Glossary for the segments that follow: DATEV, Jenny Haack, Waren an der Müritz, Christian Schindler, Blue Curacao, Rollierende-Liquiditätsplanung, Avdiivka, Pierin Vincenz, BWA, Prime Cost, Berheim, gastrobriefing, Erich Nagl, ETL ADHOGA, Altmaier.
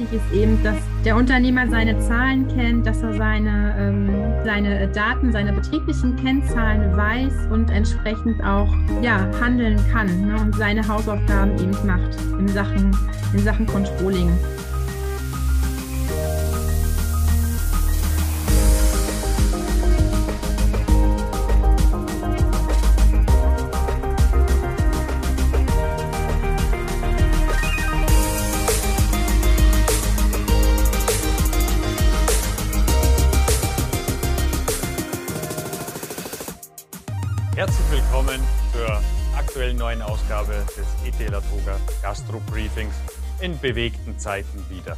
wichtig ist eben, dass der Unternehmer seine Zahlen kennt, dass er seine Daten, seine betrieblichen Kennzahlen weiß und entsprechend auch handeln kann, ne, und seine Hausaufgaben eben macht in Sachen Controlling. Neuen Ausgabe des ETL ADHOGA Gastro-Briefings in bewegten Zeiten wieder.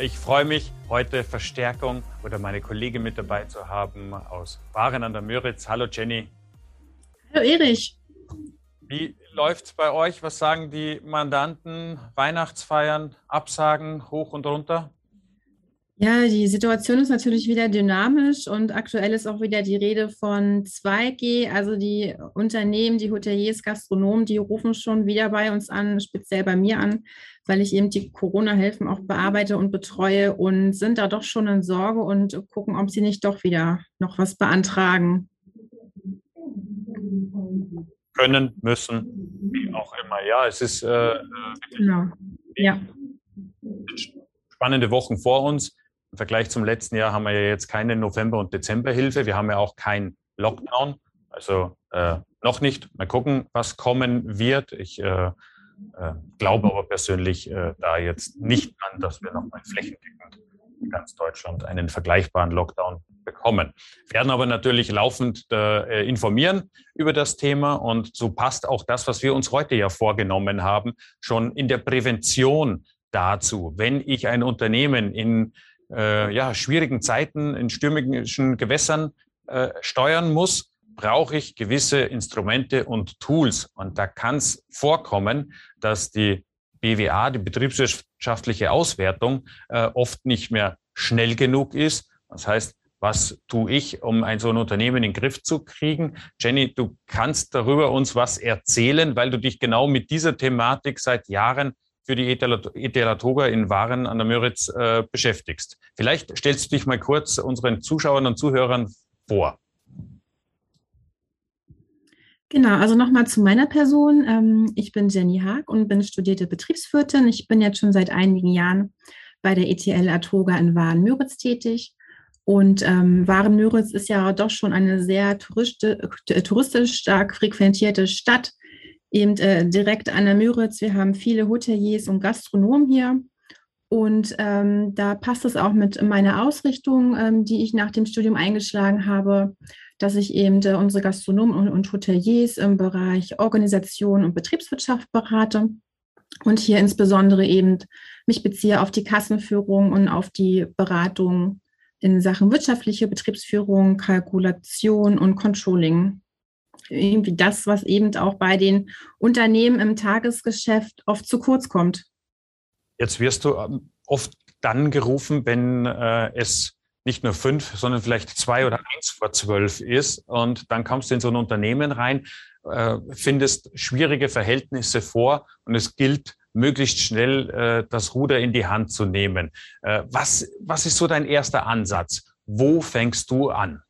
Ich freue mich, heute Verstärkung oder meine Kollegin mit dabei zu haben aus Waren an der Müritz. Hallo Jenny. Hallo Erich. Wie läuft's bei euch? Was sagen die Mandanten? Weihnachtsfeiern, Absagen, hoch und runter? Ja, die Situation ist natürlich wieder dynamisch und aktuell ist auch wieder die Rede von 2G. Also die Unternehmen, die Hoteliers, Gastronomen, die rufen schon wieder bei uns an, speziell bei mir an, weil ich eben die Corona-Hilfen auch bearbeite und betreue und sind da doch schon in Sorge und gucken, ob sie nicht doch wieder noch was beantragen. Können, müssen, wie auch immer. Ja, es ist genau. Ja. Spannende Wochen vor uns. Im Vergleich zum letzten Jahr haben wir ja jetzt keine November- und Dezemberhilfe. Wir haben ja auch keinen Lockdown, also noch nicht. Mal gucken, was kommen wird. Ich glaube aber persönlich da jetzt nicht an, dass wir nochmal flächendeckend in ganz Deutschland einen vergleichbaren Lockdown bekommen. Wir werden aber natürlich laufend informieren über das Thema und so passt auch das, was wir uns heute ja vorgenommen haben, schon in der Prävention dazu. Wenn ich ein Unternehmen in schwierigen Zeiten, in stürmischen Gewässern steuern muss, brauche ich gewisse Instrumente und Tools. Und da kann es vorkommen, dass die BWA, die betriebswirtschaftliche Auswertung, oft nicht mehr schnell genug ist. Das heißt, was tue ich, um so ein Unternehmen in den Griff zu kriegen? Jenny, du kannst darüber uns was erzählen, weil du dich genau mit dieser Thematik seit Jahren für die ETL ADHOGA in Waren an der Müritz beschäftigst. Vielleicht stellst du dich mal kurz unseren Zuschauern und Zuhörern vor. Genau, also nochmal zu meiner Person. Ich bin Jenny Haack und bin studierte Betriebswirtin. Ich bin jetzt schon seit einigen Jahren bei der ETL ADHOGA in Waren Müritz tätig. Und Waren Müritz ist ja doch schon eine sehr touristisch stark frequentierte Stadt, eben direkt an der Müritz. Wir haben viele Hoteliers und Gastronomen hier und da passt es auch mit meiner Ausrichtung, die ich nach dem Studium eingeschlagen habe, dass ich eben unsere Gastronomen und Hoteliers im Bereich Organisation und Betriebswirtschaft berate und hier insbesondere eben mich beziehe auf die Kassenführung und auf die Beratung in Sachen wirtschaftliche Betriebsführung, Kalkulation und Controlling. Irgendwie das, was eben auch bei den Unternehmen im Tagesgeschäft oft zu kurz kommt. Jetzt wirst du oft dann gerufen, wenn es nicht nur 5, sondern vielleicht 1:45 ist und dann kommst du in so ein Unternehmen rein, findest schwierige Verhältnisse vor und es gilt, möglichst schnell das Ruder in die Hand zu nehmen. Was ist so dein erster Ansatz? Wo fängst du an?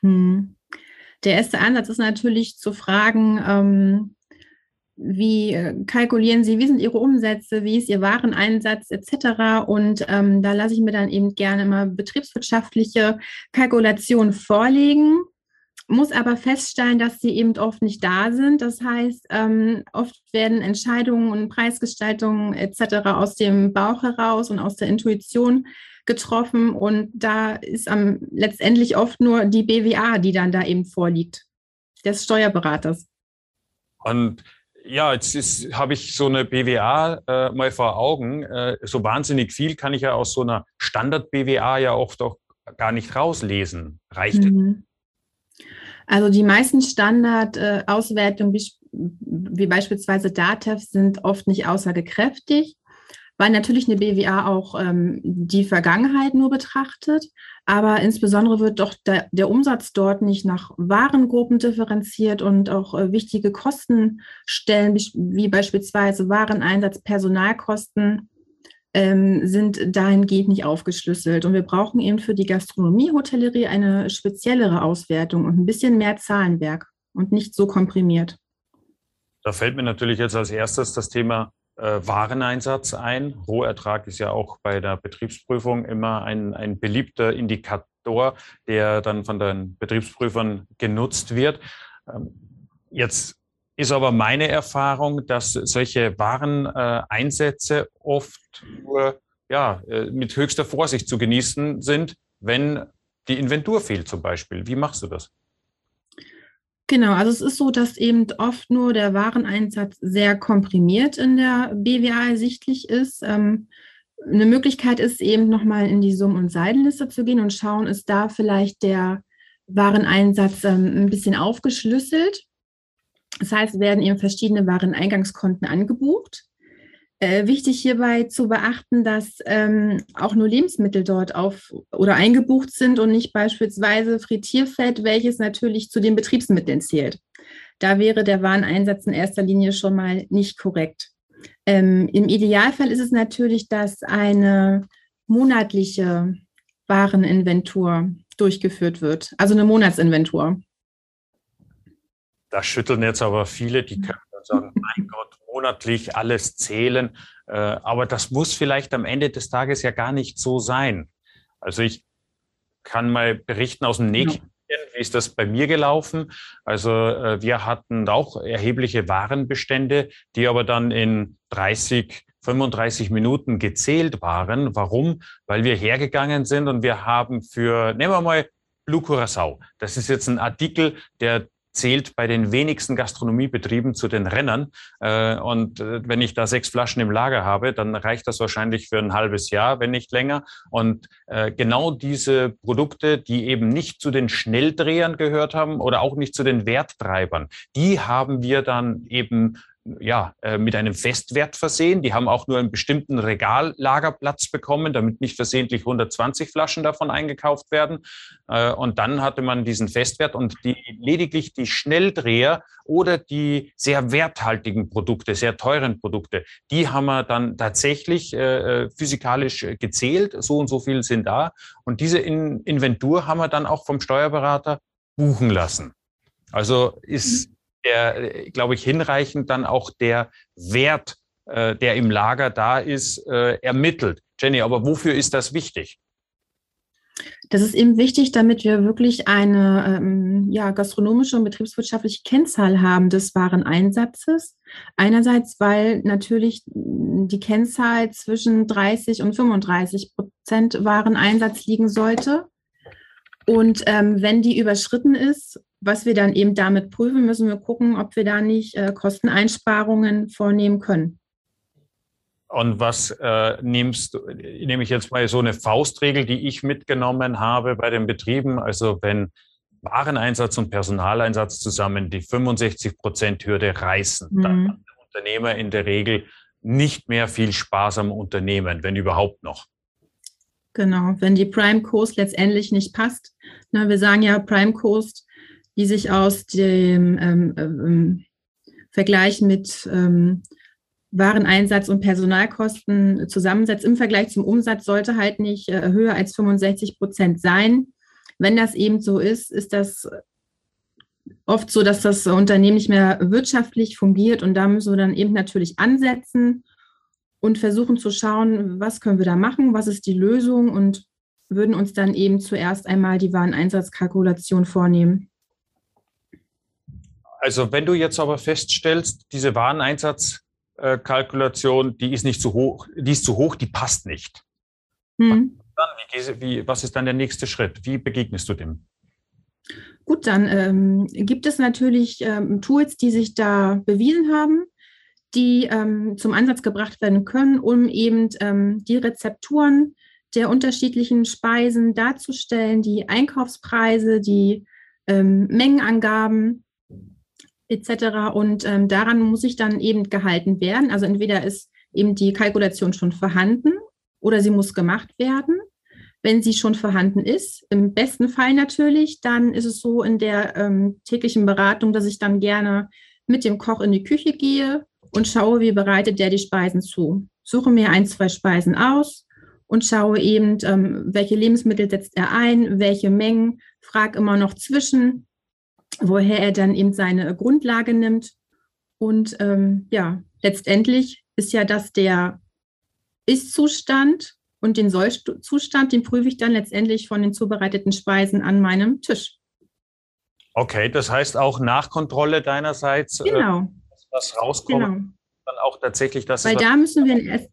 Der erste Ansatz ist natürlich zu fragen, wie kalkulieren Sie, wie sind Ihre Umsätze, wie ist Ihr Wareneinsatz etc. Und da lasse ich mir dann eben gerne immer betriebswirtschaftliche Kalkulationen vorlegen, muss aber feststellen, dass sie eben oft nicht da sind. Das heißt, oft werden Entscheidungen und Preisgestaltungen etc. aus dem Bauch heraus und aus der Intuition getroffen und da ist letztendlich oft nur die BWA, die dann da eben vorliegt, des Steuerberaters. Und ja, jetzt habe ich so eine BWA mal vor Augen. So wahnsinnig viel kann ich ja aus so einer Standard-BWA ja oft auch gar nicht rauslesen. Reicht es? Also die meisten Standard-Auswertungen, wie beispielsweise DATEV, sind oft nicht aussagekräftig. weil natürlich eine BWA auch die Vergangenheit nur betrachtet, aber insbesondere wird doch der Umsatz dort nicht nach Warengruppen differenziert und auch wichtige Kostenstellen, wie beispielsweise Wareneinsatz, Personalkosten, sind dahingehend nicht aufgeschlüsselt. Und wir brauchen eben für die Gastronomie-Hotellerie eine speziellere Auswertung und ein bisschen mehr Zahlenwerk und nicht so komprimiert. Da fällt mir natürlich jetzt als erstes das Thema Wareneinsatz ein. Rohertrag ist ja auch bei der Betriebsprüfung immer ein beliebter Indikator, der dann von den Betriebsprüfern genutzt wird. Jetzt ist aber meine Erfahrung, dass solche Wareneinsätze oft nur mit höchster Vorsicht zu genießen sind, wenn die Inventur fehlt zum Beispiel. Wie machst du das? Genau, also es ist so, dass eben oft nur der Wareneinsatz sehr komprimiert in der BWA ersichtlich ist. Eine Möglichkeit ist eben nochmal in die Summen- und Seidenliste zu gehen und schauen, ist da vielleicht der Wareneinsatz ein bisschen aufgeschlüsselt. Das heißt, werden eben verschiedene Wareneingangskonten angebucht. Wichtig hierbei zu beachten, dass auch nur Lebensmittel dort auf oder eingebucht sind und nicht beispielsweise Frittierfett, welches natürlich zu den Betriebsmitteln zählt. Da wäre der Wareneinsatz in erster Linie schon mal nicht korrekt. Im Idealfall ist es natürlich, dass eine monatliche Wareninventur durchgeführt wird, also eine Monatsinventur. Da schütteln jetzt aber viele die Köpfe und sagen, mein Gott, monatlich alles zählen. Aber das muss vielleicht am Ende des Tages ja gar nicht so sein. Also ich kann mal berichten aus dem Nähkästchen, wie ist das bei mir gelaufen. Also wir hatten auch erhebliche Warenbestände, die aber dann in 30, 35 Minuten gezählt waren. Warum? Weil wir hergegangen sind und wir haben für, nehmen wir mal Blue Curacao. Das ist jetzt ein Artikel, der zählt bei den wenigsten Gastronomiebetrieben zu den Rennern. Und wenn ich da 6 Flaschen im Lager habe, dann reicht das wahrscheinlich für ein halbes Jahr, wenn nicht länger. Und genau diese Produkte, die eben nicht zu den Schnelldrehern gehört haben oder auch nicht zu den Werttreibern, die haben wir dann eben mit einem Festwert versehen. Die haben auch nur einen bestimmten Regallagerplatz bekommen, damit nicht versehentlich 120 Flaschen davon eingekauft werden. Und dann hatte man diesen Festwert und lediglich die Schnelldreher oder die sehr werthaltigen Produkte, sehr teuren Produkte, die haben wir dann tatsächlich physikalisch gezählt. So und so viel sind da. Und diese Inventur haben wir dann auch vom Steuerberater buchen lassen. Also ist glaube ich, hinreichend dann auch der Wert, der im Lager da ist, ermittelt. Jenny, aber wofür ist das wichtig? Das ist eben wichtig, damit wir wirklich eine gastronomische und betriebswirtschaftliche Kennzahl haben des Wareneinsatzes. Einerseits, weil natürlich die Kennzahl zwischen 30 und 35% Wareneinsatz liegen sollte. Und wenn die überschritten ist, was wir dann eben damit prüfen, müssen wir gucken, ob wir da nicht Kosteneinsparungen vornehmen können. Und was nehme ich jetzt mal so eine Faustregel, die ich mitgenommen habe bei den Betrieben? Also wenn Wareneinsatz und Personaleinsatz zusammen die 65%-Hürde reißen, dann hat der Unternehmer in der Regel nicht mehr viel Spaß am Unternehmen, wenn überhaupt noch. Genau, wenn die Prime Cost letztendlich nicht passt. Na, wir sagen ja Prime Cost, die sich aus dem Vergleich mit Wareneinsatz und Personalkosten zusammensetzt. Im Vergleich zum Umsatz sollte halt nicht höher als 65% sein. Wenn das eben so ist, ist das oft so, dass das Unternehmen nicht mehr wirtschaftlich fungiert. Und da müssen wir dann eben natürlich ansetzen und versuchen zu schauen, was können wir da machen, was ist die Lösung und würden uns dann eben zuerst einmal die Wareneinsatzkalkulation vornehmen. Also wenn du jetzt aber feststellst, diese Wareneinsatzkalkulation, die ist nicht zu hoch, die passt nicht. Was ist dann der nächste Schritt? Wie begegnest du dem? Gut, dann gibt es natürlich Tools, die sich da bewiesen haben, die zum Einsatz gebracht werden können, um eben die Rezepturen der unterschiedlichen Speisen darzustellen, die Einkaufspreise, die Mengenangaben etc. Und daran muss ich dann eben gehalten werden. Also entweder ist eben die Kalkulation schon vorhanden oder sie muss gemacht werden. Wenn sie schon vorhanden ist, im besten Fall natürlich, dann ist es so in der täglichen Beratung, dass ich dann gerne mit dem Koch in die Küche gehe und schaue, wie bereitet der die Speisen zu. Suche mir 1, 2 Speisen aus und schaue eben, welche Lebensmittel setzt er ein, welche Mengen, frage immer noch zwischen, woher er dann eben seine Grundlage nimmt. Und ja, letztendlich ist ja das der Ist-Zustand und den Soll-Zustand, den prüfe ich dann letztendlich von den zubereiteten Speisen an meinem Tisch. Okay, das heißt auch Nachkontrolle deinerseits, genau. Was rauskommt, genau. Dann auch tatsächlich das. Weil da müssen wir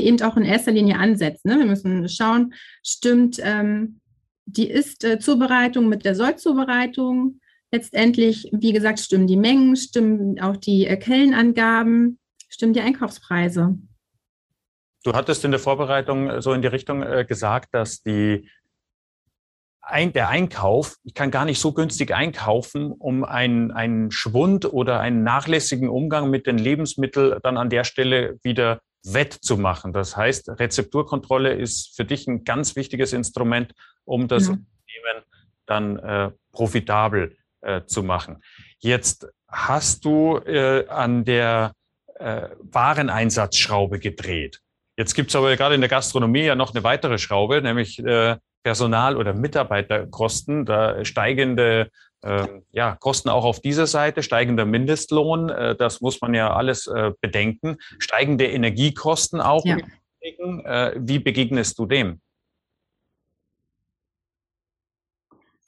eben auch in erster Linie ansetzen. Ne? Wir müssen schauen, stimmt die Ist-Zubereitung mit der Soll-Zubereitung. Letztendlich, wie gesagt, stimmen die Mengen, stimmen auch die Quellenangaben, stimmen die Einkaufspreise. Du hattest in der Vorbereitung so in die Richtung gesagt, dass der Einkauf, ich kann gar nicht so günstig einkaufen, um einen Schwund oder einen nachlässigen Umgang mit den Lebensmitteln dann an der Stelle wieder wettzumachen. Das heißt, Rezepturkontrolle ist für dich ein ganz wichtiges Instrument, um das Unternehmen dann profitabel zu machen. Jetzt hast du an der Wareneinsatzschraube gedreht. Jetzt gibt es aber gerade in der Gastronomie ja noch eine weitere Schraube, nämlich Personal- oder Mitarbeiterkosten. Da steigende Kosten auch auf dieser Seite, steigender Mindestlohn, das muss man ja alles bedenken. Steigende Energiekosten auch. Ja. Wie begegnest du dem?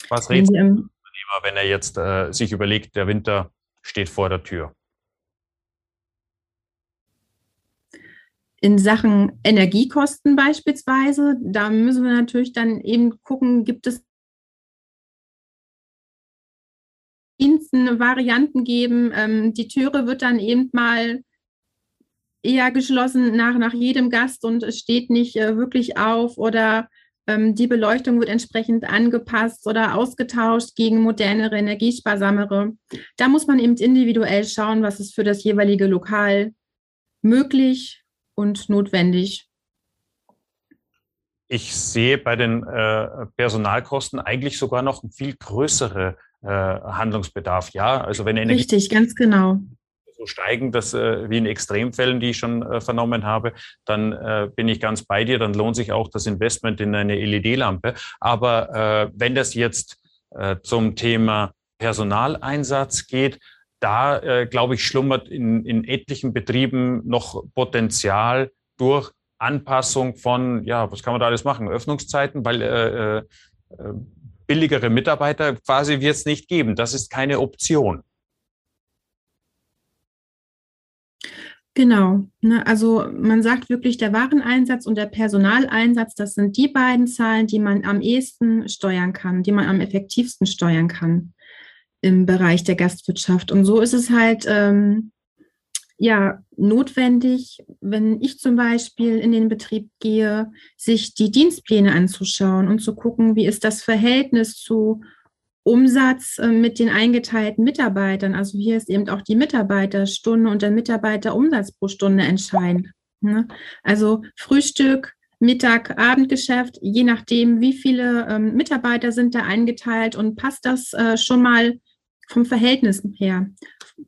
Was redest du? Wenn er jetzt sich überlegt, der Winter steht vor der Tür. In Sachen Energiekosten beispielsweise, da müssen wir natürlich dann eben gucken, gibt es Varianten geben. Die Türe wird dann eben mal eher geschlossen nach jedem Gast und es steht nicht wirklich auf oder die Beleuchtung wird entsprechend angepasst oder ausgetauscht gegen modernere, energiesparsamere. Da muss man eben individuell schauen, was ist für das jeweilige Lokal möglich und notwendig. Ich sehe bei den Personalkosten eigentlich sogar noch einen viel größeren Handlungsbedarf. Ja, also wenn Energie richtig, ganz genau. So steigen, dass wie in Extremfällen, die ich schon vernommen habe, dann bin ich ganz bei dir, dann lohnt sich auch das Investment in eine LED-Lampe. Aber wenn das jetzt zum Thema Personaleinsatz geht, da, glaube ich, schlummert in etlichen Betrieben noch Potenzial durch Anpassung von, ja, was kann man da alles machen, Öffnungszeiten, weil billigere Mitarbeiter quasi wird es nicht geben. Das ist keine Option. Genau. Also man sagt wirklich, der Wareneinsatz und der Personaleinsatz, das sind die beiden Zahlen, die man am ehesten steuern kann, die man am effektivsten steuern kann im Bereich der Gastwirtschaft. Und so ist es halt notwendig, wenn ich zum Beispiel in den Betrieb gehe, sich die Dienstpläne anzuschauen und zu gucken, wie ist das Verhältnis zu Umsatz mit den eingeteilten Mitarbeitern. Also hier ist eben auch die Mitarbeiterstunde und der Mitarbeiterumsatz pro Stunde entscheidend. Also Frühstück, Mittag, Abendgeschäft, je nachdem, wie viele Mitarbeiter sind da eingeteilt und passt das schon mal vom Verhältnis her,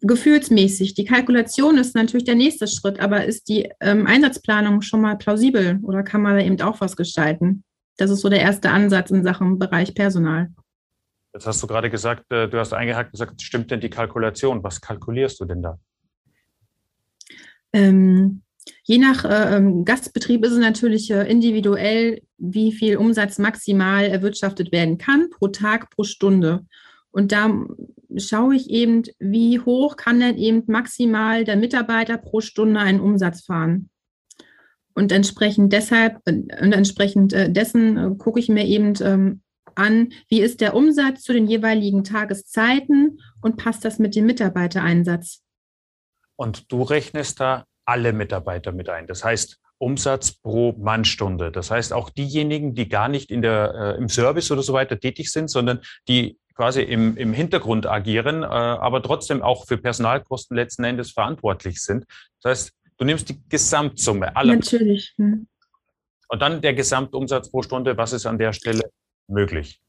gefühlsmäßig. Die Kalkulation ist natürlich der nächste Schritt, aber ist die Einsatzplanung schon mal plausibel oder kann man da eben auch was gestalten? Das ist so der erste Ansatz in Sachen Bereich Personal. Jetzt hast du gerade gesagt, du hast eingehakt gesagt, stimmt denn die Kalkulation? Was kalkulierst du denn da? Je nach Gastbetrieb ist es natürlich individuell, wie viel Umsatz maximal erwirtschaftet werden kann, pro Tag, pro Stunde. Und da schaue ich eben, wie hoch kann denn eben maximal der Mitarbeiter pro Stunde einen Umsatz fahren. Und entsprechend dessen gucke ich mir eben an, wie ist der Umsatz zu den jeweiligen Tageszeiten und passt das mit dem Mitarbeitereinsatz? Und du rechnest da alle Mitarbeiter mit ein, das heißt Umsatz pro Mannstunde, das heißt auch diejenigen, die gar nicht im Service oder so weiter tätig sind, sondern die quasi im Hintergrund agieren, aber trotzdem auch für Personalkosten letzten Endes verantwortlich sind. Das heißt, du nimmst die Gesamtsumme aller. Natürlich. Hm. Und dann der Gesamtumsatz pro Stunde, was ist an der Stelle möglich?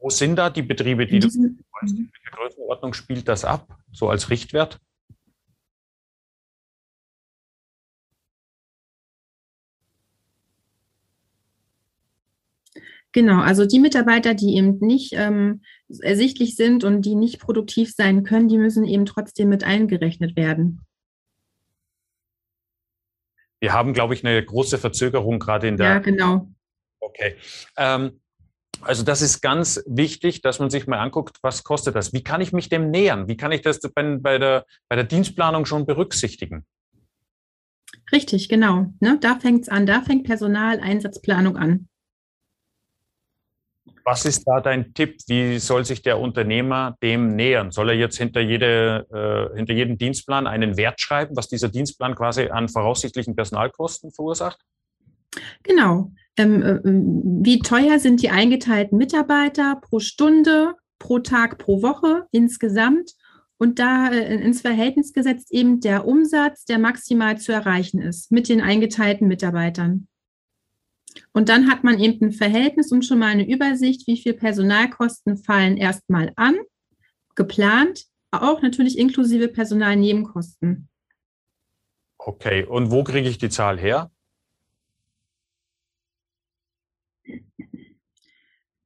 Wo sind da die Betriebe, die du weißt, in welcher Größenordnung spielt das ab, so als Richtwert? Genau, also die Mitarbeiter, die eben nicht ersichtlich sind und die nicht produktiv sein können, die müssen eben trotzdem mit eingerechnet werden. Wir haben, glaube ich, eine große Verzögerung gerade in der... Ja, genau. Okay. Also das ist ganz wichtig, dass man sich mal anguckt, was kostet das? Wie kann ich mich dem nähern? Wie kann ich das bei der Dienstplanung schon berücksichtigen? Richtig, genau. Ne? Da fängt es an, da fängt Personaleinsatzplanung an. Was ist da dein Tipp? Wie soll sich der Unternehmer dem nähern? Soll er jetzt hinter jeden Dienstplan einen Wert schreiben, was dieser Dienstplan quasi an voraussichtlichen Personalkosten verursacht? Genau. Wie teuer sind die eingeteilten Mitarbeiter pro Stunde, pro Tag, pro Woche insgesamt und da ins Verhältnis gesetzt eben der Umsatz, der maximal zu erreichen ist mit den eingeteilten Mitarbeitern. Und dann hat man eben ein Verhältnis und schon mal eine Übersicht, wie viel Personalkosten fallen erstmal an, geplant, auch natürlich inklusive Personalnebenkosten. Okay, und wo kriege ich die Zahl her?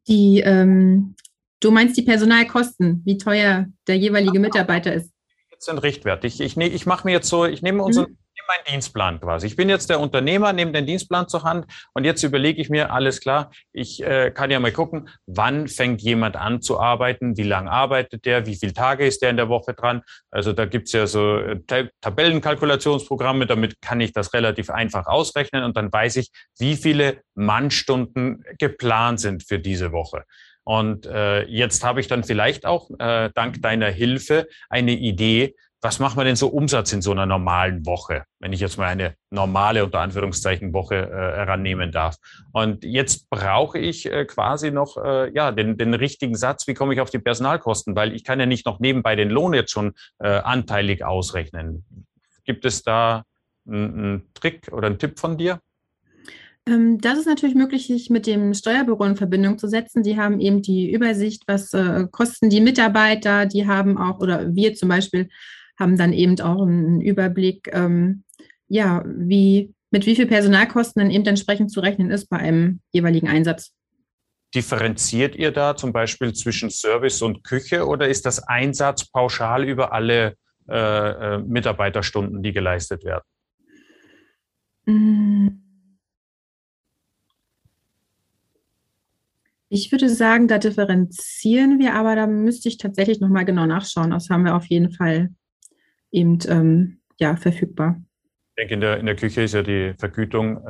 Du meinst die Personalkosten, wie teuer der jeweilige Mitarbeiter ist. Jetzt ein Richtwert. Ich mache mir jetzt so, ich nehme meinen Dienstplan quasi. Ich bin jetzt der Unternehmer, nehme den Dienstplan zur Hand und jetzt überlege ich mir, alles klar, ich kann ja mal gucken, wann fängt jemand an zu arbeiten, wie lange arbeitet der, wie viele Tage ist der in der Woche dran. Also da gibt es ja so Tabellenkalkulationsprogramme, damit kann ich das relativ einfach ausrechnen und dann weiß ich, wie viele Mannstunden geplant sind für diese Woche. Und jetzt habe ich dann vielleicht auch dank deiner Hilfe eine Idee, was macht man denn so Umsatz in so einer normalen Woche, wenn ich jetzt mal eine normale, unter Anführungszeichen, Woche herannehmen darf? Und jetzt brauche ich quasi noch den richtigen Satz, wie komme ich auf die Personalkosten? Weil ich kann ja nicht noch nebenbei den Lohn jetzt schon anteilig ausrechnen. Gibt es da einen Trick oder einen Tipp von dir? Das ist natürlich möglich, sich mit dem Steuerbüro in Verbindung zu setzen. Die haben eben die Übersicht, was kosten die Mitarbeiter, die haben auch, oder wir zum Beispiel, haben dann eben auch einen Überblick, mit wie viel Personalkosten dann eben entsprechend zu rechnen ist bei einem jeweiligen Einsatz. Differenziert ihr da zum Beispiel zwischen Service und Küche oder ist das Einsatz pauschal über alle Mitarbeiterstunden, die geleistet werden? Ich würde sagen, da differenzieren wir, aber da müsste ich tatsächlich nochmal genau nachschauen. Das haben wir auf jeden Fall eben verfügbar. Ich denke, in der Küche ist ja die Vergütung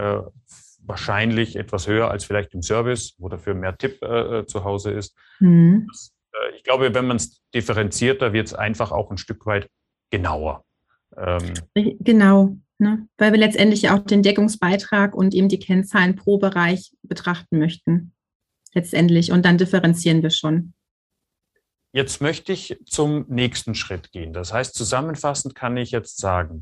wahrscheinlich etwas höher als vielleicht im Service, wo dafür mehr Tipp zu Hause ist. Mhm. Ich glaube, wenn man es differenziert, da wird es einfach auch ein Stück weit genauer. Genau, ne? Weil wir letztendlich ja auch den Deckungsbeitrag und eben die Kennzahlen pro Bereich betrachten möchten. Letztendlich. Und dann differenzieren wir schon. Jetzt möchte ich zum nächsten Schritt gehen. Das heißt, zusammenfassend kann ich jetzt sagen,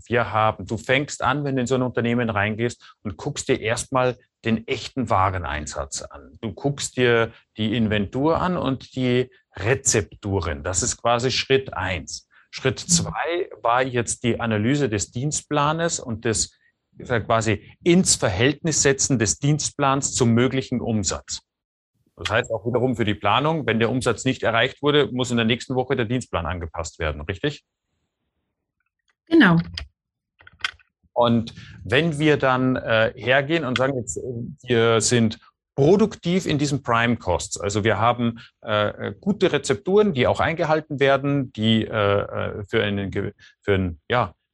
du fängst an, wenn du in so ein Unternehmen reingehst und guckst dir erstmal den echten Wareneinsatz an. Du guckst dir die Inventur an und die Rezepturen. Das ist quasi Schritt 1. Schritt 2 war jetzt die Analyse des Dienstplanes und des quasi ins Verhältnis setzen des Dienstplans zum möglichen Umsatz. Das heißt auch wiederum für die Planung, wenn der Umsatz nicht erreicht wurde, muss in der nächsten Woche der Dienstplan angepasst werden, richtig? Genau. Und wenn wir dann hergehen und sagen, jetzt, wir sind produktiv in diesen Prime Costs, also wir haben gute Rezepturen, die auch eingehalten werden, die für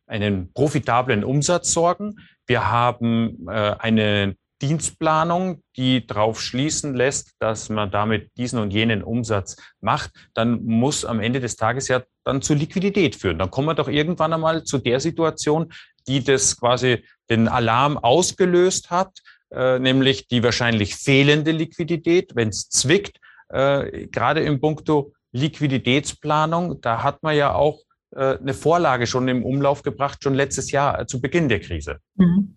einen profitablen Umsatz sorgen. Wir haben eine Dienstplanung, die darauf schließen lässt, dass man damit diesen und jenen Umsatz macht, dann muss am Ende des Tages ja dann zu Liquidität führen. Dann kommen wir doch irgendwann einmal zu der Situation, die das quasi den Alarm ausgelöst hat, nämlich die wahrscheinlich fehlende Liquidität, wenn es zwickt, gerade in puncto Liquiditätsplanung, da hat man ja auch eine Vorlage schon im Umlauf gebracht, schon letztes Jahr zu Beginn der Krise. Mhm.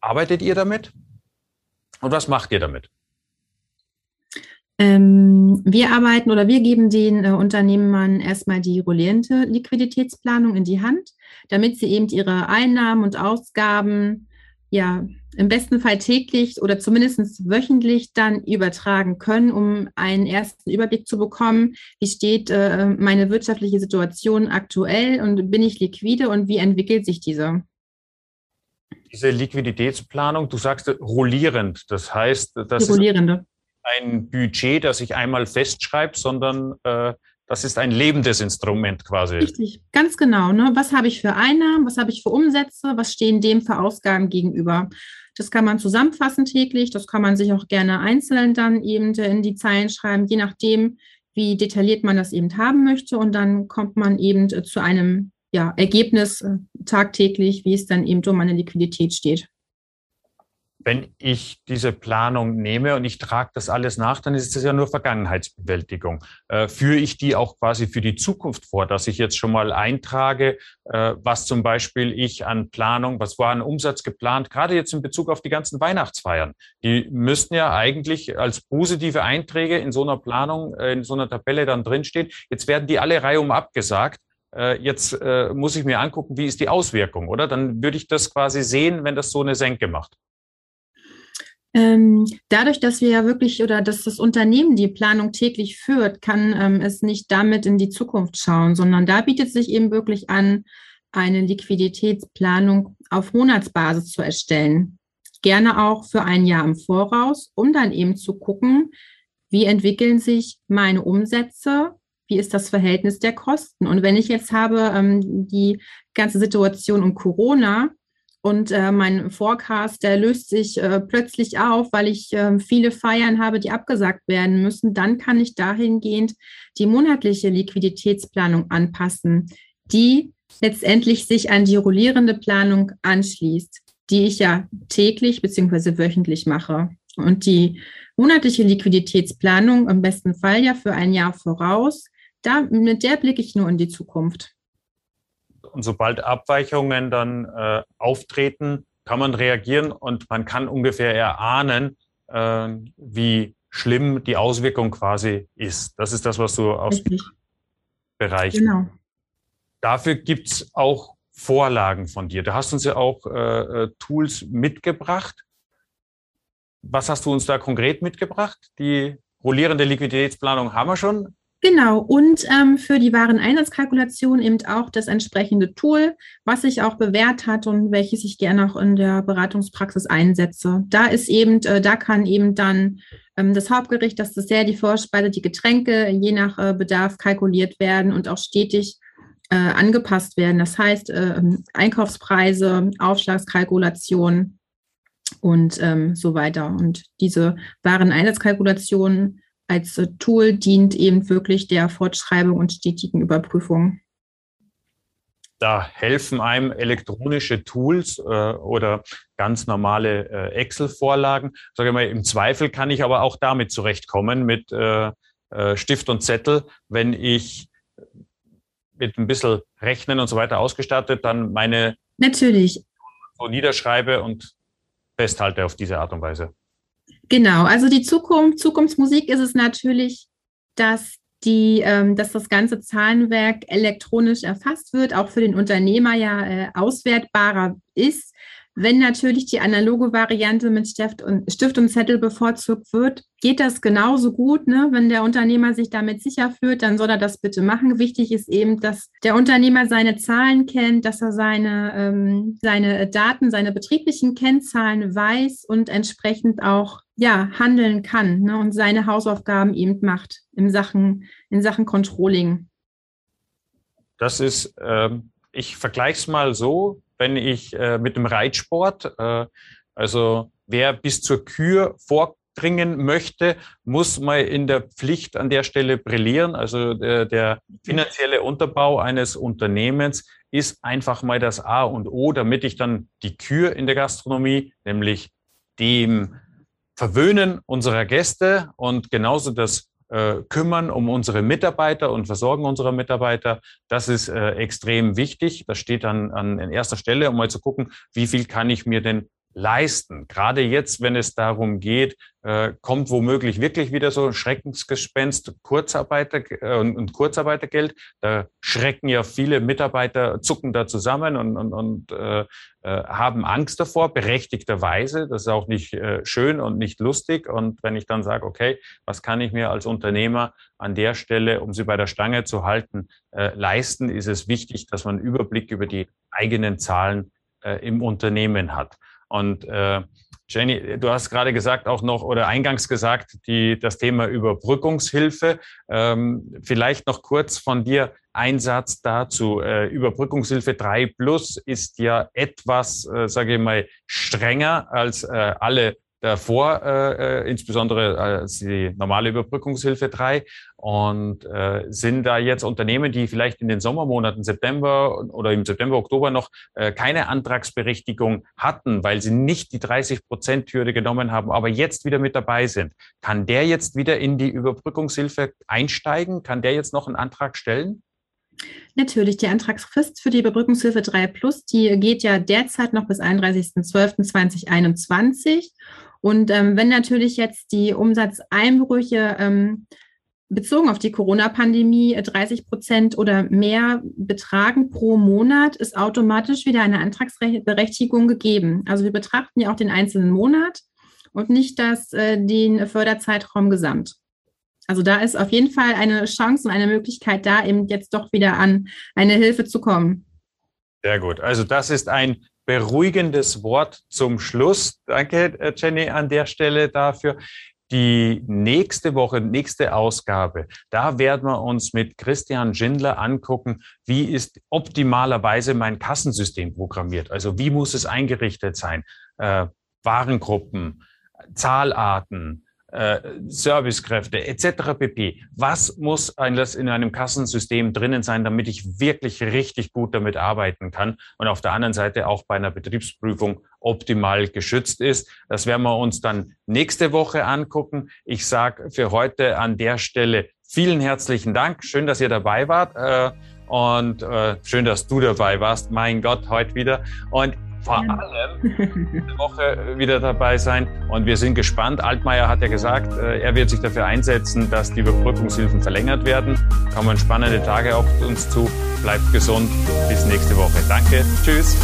Arbeitet ihr damit? Und was macht ihr damit? Wir arbeiten oder wir geben den Unternehmern erstmal die rollierende Liquiditätsplanung in die Hand, damit sie eben ihre Einnahmen und Ausgaben ja im besten Fall täglich oder zumindest wöchentlich dann übertragen können, um einen ersten Überblick zu bekommen, wie steht meine wirtschaftliche Situation aktuell und bin ich liquide und wie entwickelt sich diese? Diese Liquiditätsplanung, du sagst rollierend, das heißt, das ist ein Budget, das ich einmal festschreibe, sondern das ist ein lebendes Instrument quasi. Richtig, ganz genau. Ne? Was habe ich für Einnahmen, was habe ich für Umsätze, was stehen dem für Ausgaben gegenüber? Das kann man zusammenfassen täglich, das kann man sich auch gerne einzeln dann eben in die Zeilen schreiben, je nachdem, wie detailliert man das eben haben möchte. Und dann kommt man eben zu einem Ergebnis tagtäglich, wie es dann eben um meine Liquidität steht. Wenn ich diese Planung nehme und ich trage das alles nach, dann ist das ja nur Vergangenheitsbewältigung. Führe ich die auch quasi für die Zukunft vor, dass ich jetzt schon mal eintrage, was zum Beispiel ich an Planung, was war an Umsatz geplant, gerade jetzt in Bezug auf die ganzen Weihnachtsfeiern. Die müssten ja eigentlich als positive Einträge in so einer Planung, in so einer Tabelle dann drinstehen. Jetzt werden die alle reihum abgesagt. Jetzt muss ich mir angucken, wie ist die Auswirkung, oder? Dann würde ich das quasi sehen, wenn das so eine Senke macht. Dadurch, dass wir ja wirklich oder dass das Unternehmen die Planung täglich führt, kann es nicht damit in die Zukunft schauen, sondern da bietet sich eben wirklich an, eine Liquiditätsplanung auf Monatsbasis zu erstellen. Gerne auch für ein Jahr im Voraus, um dann eben zu gucken, wie entwickeln sich meine Umsätze, wie ist das Verhältnis der Kosten. Und wenn ich jetzt habe die ganze Situation um Corona, und mein Forecast, der löst sich plötzlich auf, weil ich viele Feiern habe, die abgesagt werden müssen. Dann kann ich dahingehend die monatliche Liquiditätsplanung anpassen, die letztendlich sich an die rollierende Planung anschließt, die ich ja täglich bzw. wöchentlich mache. Und die monatliche Liquiditätsplanung im besten Fall ja für ein Jahr voraus, mit der blicke ich nur in die Zukunft. Und sobald Abweichungen dann auftreten, kann man reagieren und man kann ungefähr erahnen, wie schlimm die Auswirkung quasi ist. Das ist das, was du aus dem Bereich. Genau. Dafür gibt es auch Vorlagen von dir. Du hast uns ja auch Tools mitgebracht. Was hast du uns da konkret mitgebracht? Die rollierende Liquiditätsplanung haben wir schon. Genau, und für die Wareneinsatzkalkulation eben auch das entsprechende Tool, was sich auch bewährt hat und welches ich gerne auch in der Beratungspraxis einsetze. Da ist eben, da kann eben dann das Hauptgericht, das Dessert, die Vorspeise, die Getränke je nach Bedarf kalkuliert werden und auch stetig angepasst werden. Das heißt, Einkaufspreise, Aufschlagskalkulation und so weiter. Und diese Wareneinsatzkalkulation als Tool dient eben wirklich der Fortschreibung und stetigen Überprüfung. Da helfen einem elektronische Tools oder ganz normale Excel-Vorlagen. Sag ich mal, im Zweifel kann ich aber auch damit zurechtkommen, mit Stift und Zettel, wenn ich mit ein bisschen Rechnen und so weiter ausgestattet, dann meine Natürlich. So niederschreibe und festhalte auf diese Art und Weise. Genau, also die Zukunftsmusik ist es natürlich, dass das ganze Zahlenwerk elektronisch erfasst wird, auch für den Unternehmer ja auswertbarer ist. Wenn natürlich die analoge Variante mit Stift und Zettel bevorzugt wird, geht das genauso gut. Ne? Wenn der Unternehmer sich damit sicher fühlt, dann soll er das bitte machen. Wichtig ist eben, dass der Unternehmer seine Zahlen kennt, dass er seine Daten, seine betrieblichen Kennzahlen weiß und entsprechend auch handeln kann, ne? Und seine Hausaufgaben eben macht in Sachen Controlling. Das ist, ich vergleiche es mal so, wenn ich mit dem Reitsport, also wer bis zur Kür vordringen möchte, muss mal in der Pflicht an der Stelle brillieren. Also der finanzielle Unterbau eines Unternehmens ist einfach mal das A und O, damit ich dann die Kür in der Gastronomie, nämlich dem Verwöhnen unserer Gäste und genauso das kümmern um unsere Mitarbeiter und Versorgen unserer Mitarbeiter. Das ist extrem wichtig. Das steht dann an erster Stelle, um mal zu gucken, wie viel kann ich mir denn leisten. Gerade jetzt, wenn es darum geht, kommt womöglich wirklich wieder so ein Schreckensgespenst, Kurzarbeiter und Kurzarbeitergeld. Da schrecken ja viele Mitarbeiter, zucken da zusammen und haben Angst davor, berechtigterweise. Das ist auch nicht schön und nicht lustig. Und wenn ich dann sage, okay, was kann ich mir als Unternehmer an der Stelle, um sie bei der Stange zu halten, leisten, ist es wichtig, dass man einen Überblick über die eigenen Zahlen im Unternehmen hat. Und Jenny, du hast gerade gesagt auch noch oder eingangs gesagt, das Thema Überbrückungshilfe. Vielleicht noch kurz von dir ein Satz dazu. Überbrückungshilfe 3+ ist ja etwas, sage ich mal, strenger als alle davor, insbesondere als die normale Überbrückungshilfe 3. Und sind da jetzt Unternehmen, die vielleicht in den Sommermonaten September oder im September, Oktober noch keine Antragsberechtigung hatten, weil sie nicht die 30%-Hürde genommen haben, aber jetzt wieder mit dabei sind. Kann der jetzt wieder in die Überbrückungshilfe einsteigen? Kann der jetzt noch einen Antrag stellen? Natürlich, die Antragsfrist für die Überbrückungshilfe 3+, die geht ja derzeit noch bis 31.12.2021. Und wenn natürlich jetzt die Umsatzeinbrüche bezogen auf die Corona-Pandemie 30% oder mehr betragen pro Monat, ist automatisch wieder eine Antragsberechtigung gegeben. Also wir betrachten ja auch den einzelnen Monat und nicht den Förderzeitraum gesamt. Also da ist auf jeden Fall eine Chance und eine Möglichkeit da, eben jetzt doch wieder an eine Hilfe zu kommen. Sehr gut. Also das ist ein beruhigendes Wort zum Schluss. Danke, Jenny, an der Stelle dafür. Die nächste Woche, nächste Ausgabe, da werden wir uns mit Christian Schindler angucken, wie ist optimalerweise mein Kassensystem programmiert. Also wie muss es eingerichtet sein? Warengruppen, Zahlarten, Servicekräfte etc. pp. Was muss in einem Kassensystem drinnen sein, damit ich wirklich richtig gut damit arbeiten kann und auf der anderen Seite auch bei einer Betriebsprüfung optimal geschützt ist? Das werden wir uns dann nächste Woche angucken. Ich sage für heute an der Stelle vielen herzlichen Dank. Schön, dass ihr dabei wart und schön, dass du dabei warst. Mein Gott, heute wieder. Und vor allem diese Woche wieder dabei sein. Und wir sind gespannt. Altmaier hat ja gesagt, er wird sich dafür einsetzen, dass die Überbrückungshilfen verlängert werden. Kommen spannende Tage auf uns zu. Bleibt gesund. Bis nächste Woche. Danke. Tschüss.